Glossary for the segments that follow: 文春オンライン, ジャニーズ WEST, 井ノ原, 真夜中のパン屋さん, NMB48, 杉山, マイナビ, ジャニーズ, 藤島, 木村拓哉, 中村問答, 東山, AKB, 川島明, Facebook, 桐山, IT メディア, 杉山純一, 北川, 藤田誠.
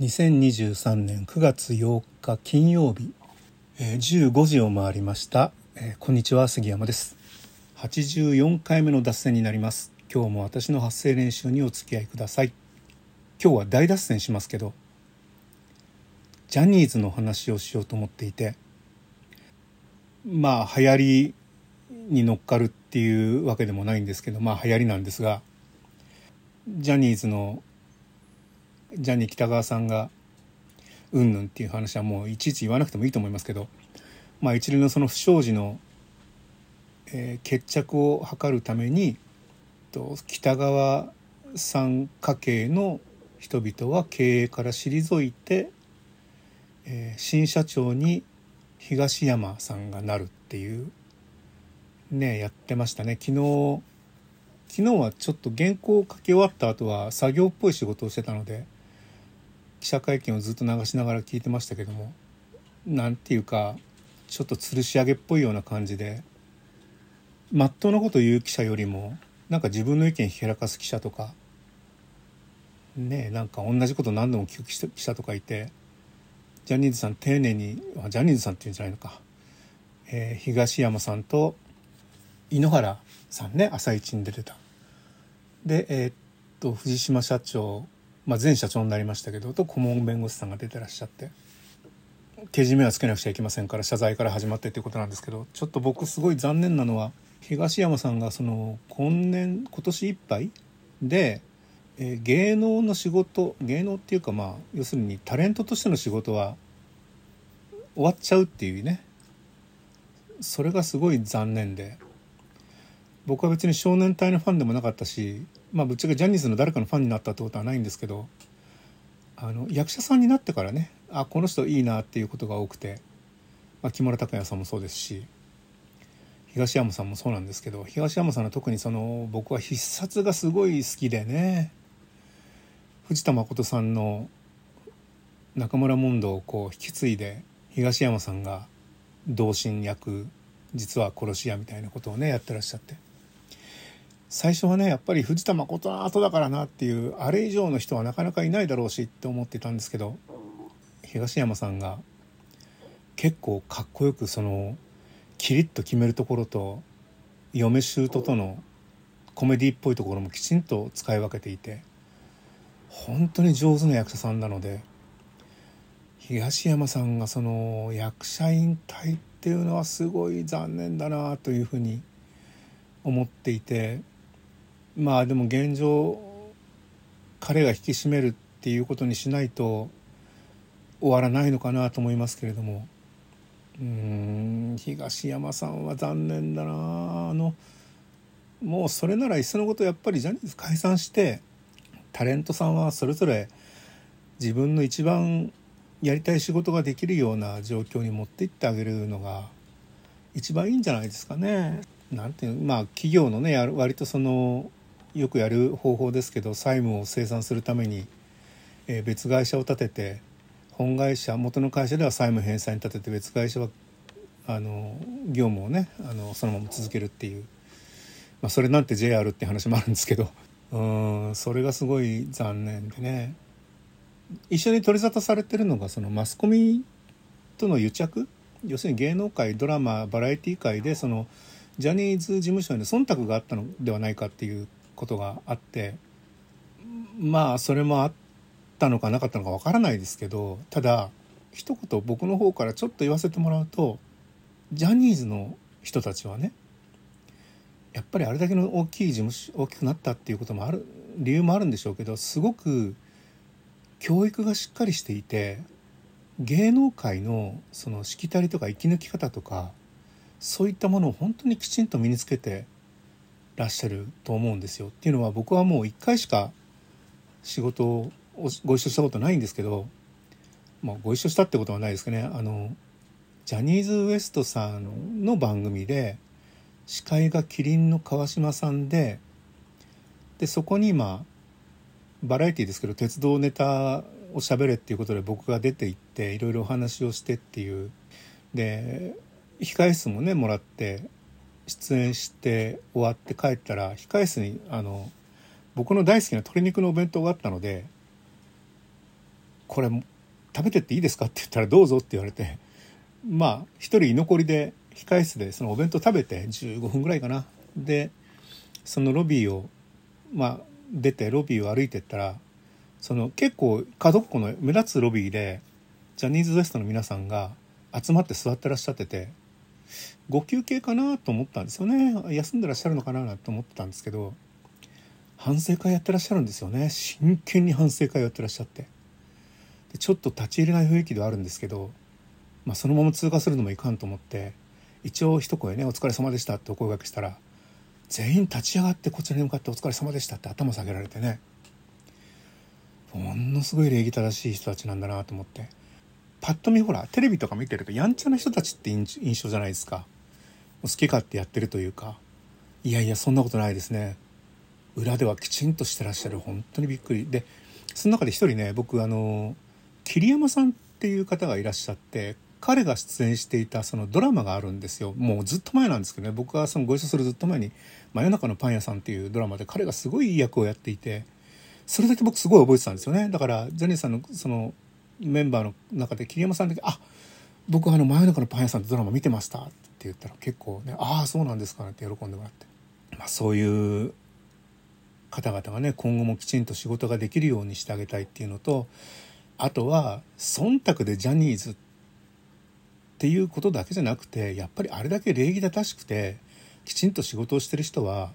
2023年9月8日金曜日、15時を回りました。こんにちは、杉山です。84回目の脱線になります。今日も私の発声練習にお付き合いください。今日は大脱線しますけど、ジャニーズの話をしようと思っていて、まあ流行りに乗っかるっていうわけでもないんですけど、まあ流行りなんですが、ジャニーズのジャニー北川さんがうんぬんっていう話はもういちいち言わなくてもいいと思いますけど、まあ一連のその不祥事の、決着を図るために北川さん家系の人々は経営から退いて、新社長に東山さんがなるっていうねやってましたね。昨日はちょっと原稿を書き終わった後は作業っぽい仕事をしてたので記者会見をずっと流しながら聞いてましたけども、なんていうかちょっと吊るし上げっぽいような感じで、真っ当なことを言う記者よりもなんか自分の意見ひけらかす記者とかねえ、なんか同じこと何度も聞く記者とかいて、ジャニーズさん丁寧にジャニーズさんっていうんじゃないのか、東山さんと井ノ原さんね、朝一に出てたで、藤島社長、前社長になりましたけどと顧問弁護士さんが出てらっしゃって、けじめはつけなくちゃいけませんから謝罪から始まってということなんですけど、ちょっと僕すごい残念なのは東山さんがその今年いっぱいで、芸能の仕事、芸能っていうか要するにタレントとしての仕事は終わっちゃうっていうね、それがすごい残念で、僕は別に少年隊のファンでもなかったし、ぶっちゃけジャニーズの誰かのファンになったってことはないんですけど、役者さんになってからね、この人いいなっていうことが多くて、木村拓哉さんもそうですし東山さんもそうなんですけど、東山さんは特に僕は必殺がすごい好きでね、藤田誠さんの中村問答をこう引き継いで東山さんが同心役、実は殺し屋みたいなことをねやってらっしゃって、最初はねやっぱり藤田誠の後だからなっていう、あれ以上の人はなかなかいないだろうしって思ってたんですけど、東山さんが結構かっこよくキリッと決めるところと嫁姑とのコメディっぽいところもきちんと使い分けていて、本当に上手な役者さんなので、東山さんが役者引退っていうのはすごい残念だなというふうに思っていて、でも現状彼が引き締めるっていうことにしないと終わらないのかなと思いますけれども、東山さんは残念だな。もうそれならいっそのことやっぱりジャニーズ解散して、タレントさんはそれぞれ自分の一番やりたい仕事ができるような状況に持っていってあげるのが一番いいんじゃないですかね。なんていう企業のね割とよくやる方法ですけど、債務を清算するために別会社を立てて、本会社元の会社では債務返済に立てて、別会社は業務をねそのまま続けるっていう、それなんて JR って話もあるんですけど、それがすごい残念でね、一緒に取り沙汰されてるのがマスコミとの癒着、要するに芸能界、ドラマ、バラエティ界でジャニーズ事務所への忖度があったのではないかっていうことがあって、それもあってなかったのかなかったのかわからないですけど、ただ一言僕の方からちょっと言わせてもらうと、ジャニーズの人たちはねやっぱりあれだけの大きくなったっていうこともある、理由もあるんでしょうけど、すごく教育がしっかりしていて、芸能界のしきたりとか生き抜き方とかそういったものを本当にきちんと身につけてらっしゃると思うんですよ。っていうのは僕はもう1回しか仕事をご一緒したことないんですけど、ご一緒したってことはないですけどね、ジャニーズ WEST さんの番組で司会がキリンの川島さんでそこにバラエティですけど鉄道ネタをしゃべれっていうことで僕が出て行っていろいろお話をしてっていう、で控室もねもらって出演して終わって帰ったら、控室に僕の大好きな鶏肉のお弁当があったので、これ食べてっていいですかって言ったらどうぞって言われて、まあ一人居残りで控室でそのお弁当食べて15分ぐらいかな、でそのロビーをまあ出てロビーを歩いてったら、その結構角っこの目立つロビーでジャニーズ WEST の皆さんが集まって座ってらっしゃってて、ご休憩かなと思ったんですよね、休んでらっしゃるのかなと思ってたんですけど、反省会やってらっしゃるんですよね、真剣に反省会やってらっしゃって、でちょっと立ち入れない雰囲気ではあるんですけど、まあ、そのまま通過するのもいかんと思って一応一声ね、お疲れ様でしたってお声掛けしたら、全員立ち上がってこちらに向かってお疲れ様でしたって頭下げられてね、ものすごい礼儀正しい人たちなんだなと思って、パッと見ほらテレビとか見てるとやんちゃな人たちって印象じゃないですか、好き勝手やってるというか、いやいやそんなことないですね、裏ではきちんとしてらっしゃる、本当にびっくりで、その中で一人ね、僕桐山さんっていう方がいらっしゃって、彼が出演していたそのドラマがあるんですよ、もうずっと前なんですけどね、僕がそのご一緒するずっと前に真夜中のパン屋さんっていうドラマで彼がすごいいい役をやっていて、それだけ僕すごい覚えてたんですよね。だからジャニーさんのそのメンバーの中で桐山さんだけ、あ、僕真夜中のパン屋さんってドラマ見てましたって言ったら、結構ね、ああそうなんですかねって喜んでもらって、まあ、そういう方々がね今後もきちんと仕事ができるようにしてあげたいっていうのと、あとは忖度でジャニーズっていうことだけじゃなくて、やっぱりあれだけ礼儀正しくてきちんと仕事をしてる人は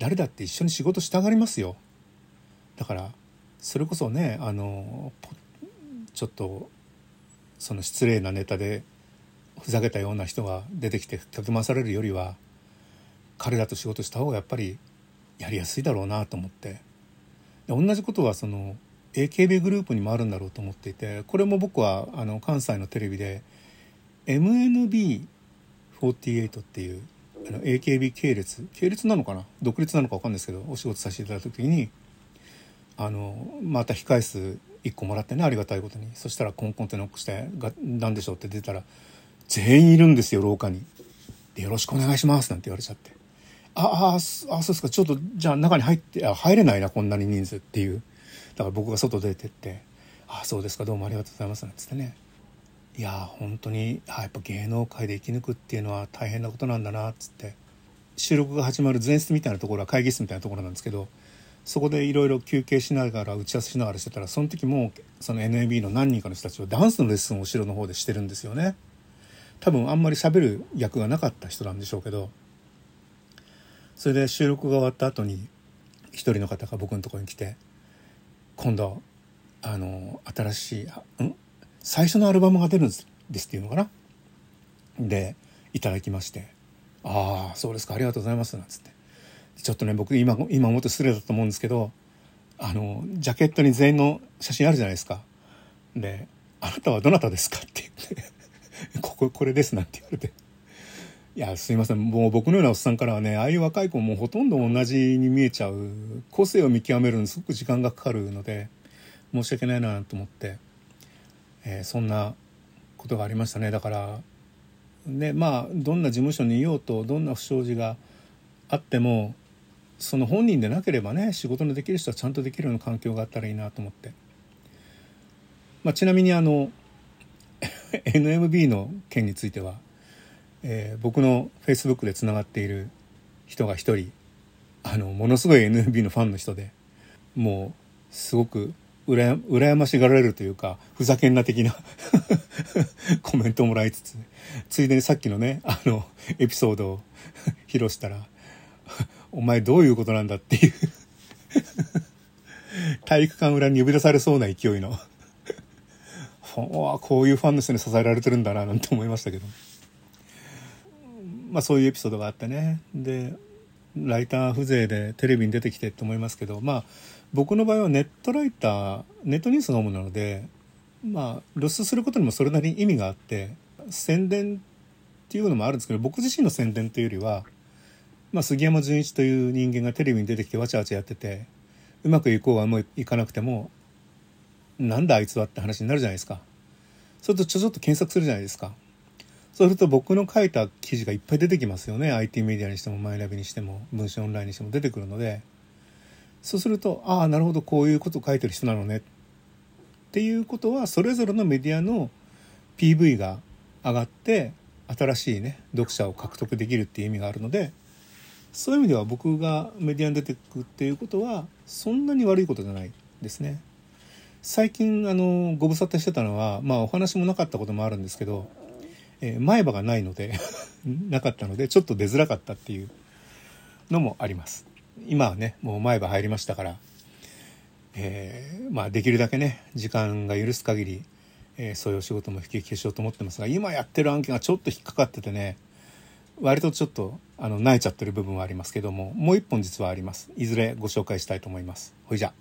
誰だって一緒に仕事したがりますよ。だからそれこそね、ちょっとその失礼なネタでふざけたような人が出てきてかき回されるよりは、彼らと仕事した方がやっぱりやりやすいだろうなと思って、で同じことはその AKB グループにもあるんだろうと思っていて、これも僕は関西のテレビで NMB48 っていうAKB 系列なのかな、独立なのか分かんないですけど、お仕事させていただいた時にまた控え室1個もらってね、ありがたいことに、そしたらコンコンってノックして「何でしょう?」って出たら全員いるんですよ、廊下に。で「よろしくお願いします」なんて言われちゃって、ああそうですか、ちょっとじゃあ中に入って、あ、入れないなこんなに人数っていう、だから僕が外出てって、ああそうですか、どうもありがとうございますなんつってね、いや本当にやっぱ芸能界で生き抜くっていうのは大変なことなんだなっつって、収録が始まる前室みたいなところは会議室みたいなところなんですけど、そこでいろいろ休憩しながら打ち合わせしながらしてたら、その時もその NAB の何人かの人たちはダンスのレッスンを後ろの方でしてるんですよね。多分あんまり喋る役がなかった人なんでしょうけど、それで収録が終わった後に一人の方が僕のところに来て、今度新しい最初のアルバムが出るんですっていうのかな、でいただきまして、ああそうですか、ありがとうございますなんつって、ちょっとね僕今思って失礼だと思うんですけど、ジャケットに全員の写真あるじゃないですか、であなたはどなたですかって言ってこれですなんて言われて、いやすいません、もう僕のようなおっさんからはね、ああいう若い子もほとんど同じに見えちゃう、個性を見極めるのにすごく時間がかかるので申し訳ないなと思って、そんなことがありましたね。だからね、まあどんな事務所にいようとどんな不祥事があっても、その本人でなければね仕事のできる人はちゃんとできるような環境があったらいいなと思って、まあ、ちなみにNMB の件については僕の Facebook でつながっている人が一人ものすごい NMB のファンの人で、もうすごく羨ましがられるというか、ふざけんな的なコメントをもらいつつ、ついでにさっきのねエピソードを披露したら「お前どういうことなんだ」っていう体育館裏に呼び出されそうな勢いのこういうファンの人に支えられてるんだななんて思いましたけど。まあ、そういうエピソードがあってね、でライター風情でテレビに出てきてって思いますけど、まあ僕の場合はネットニュースが主なので、まあ露出することにもそれなりに意味があって、宣伝っていうのもあるんですけど、僕自身の宣伝というよりは、まあ、杉山純一という人間がテレビに出てきてわちゃわちゃやってて、うまくいこうはもういかなくても、なんだあいつはって話になるじゃないですか。それとちょっと検索するじゃないですか。そうすると僕の書いた記事がいっぱい出てきますよね。 IT メディアにしてもマイナビにしても文春オンラインにしても出てくるので、そうするとああなるほど、こういうこと書いてる人なのねっっていうことは、それぞれのメディアの PV が上がって新しいね読者を獲得できるっていう意味があるので、そういう意味では僕がメディアに出てくっていうことはそんなに悪いことじゃないですね。最近ご無沙汰してたのは、まあお話もなかったこともあるんですけど、前歯がないのでなかったのでちょっと出づらかったっていうのもあります。今はねもう前歯入りましたから、まあできるだけね時間が許す限り、そういうお仕事も引き受けしようと思ってますが、今やってる案件がちょっと引っかかっててね、割とちょっと萎えちゃってる部分はありますけども、もう一本実はあります。いずれご紹介したいと思います。ほいじゃ。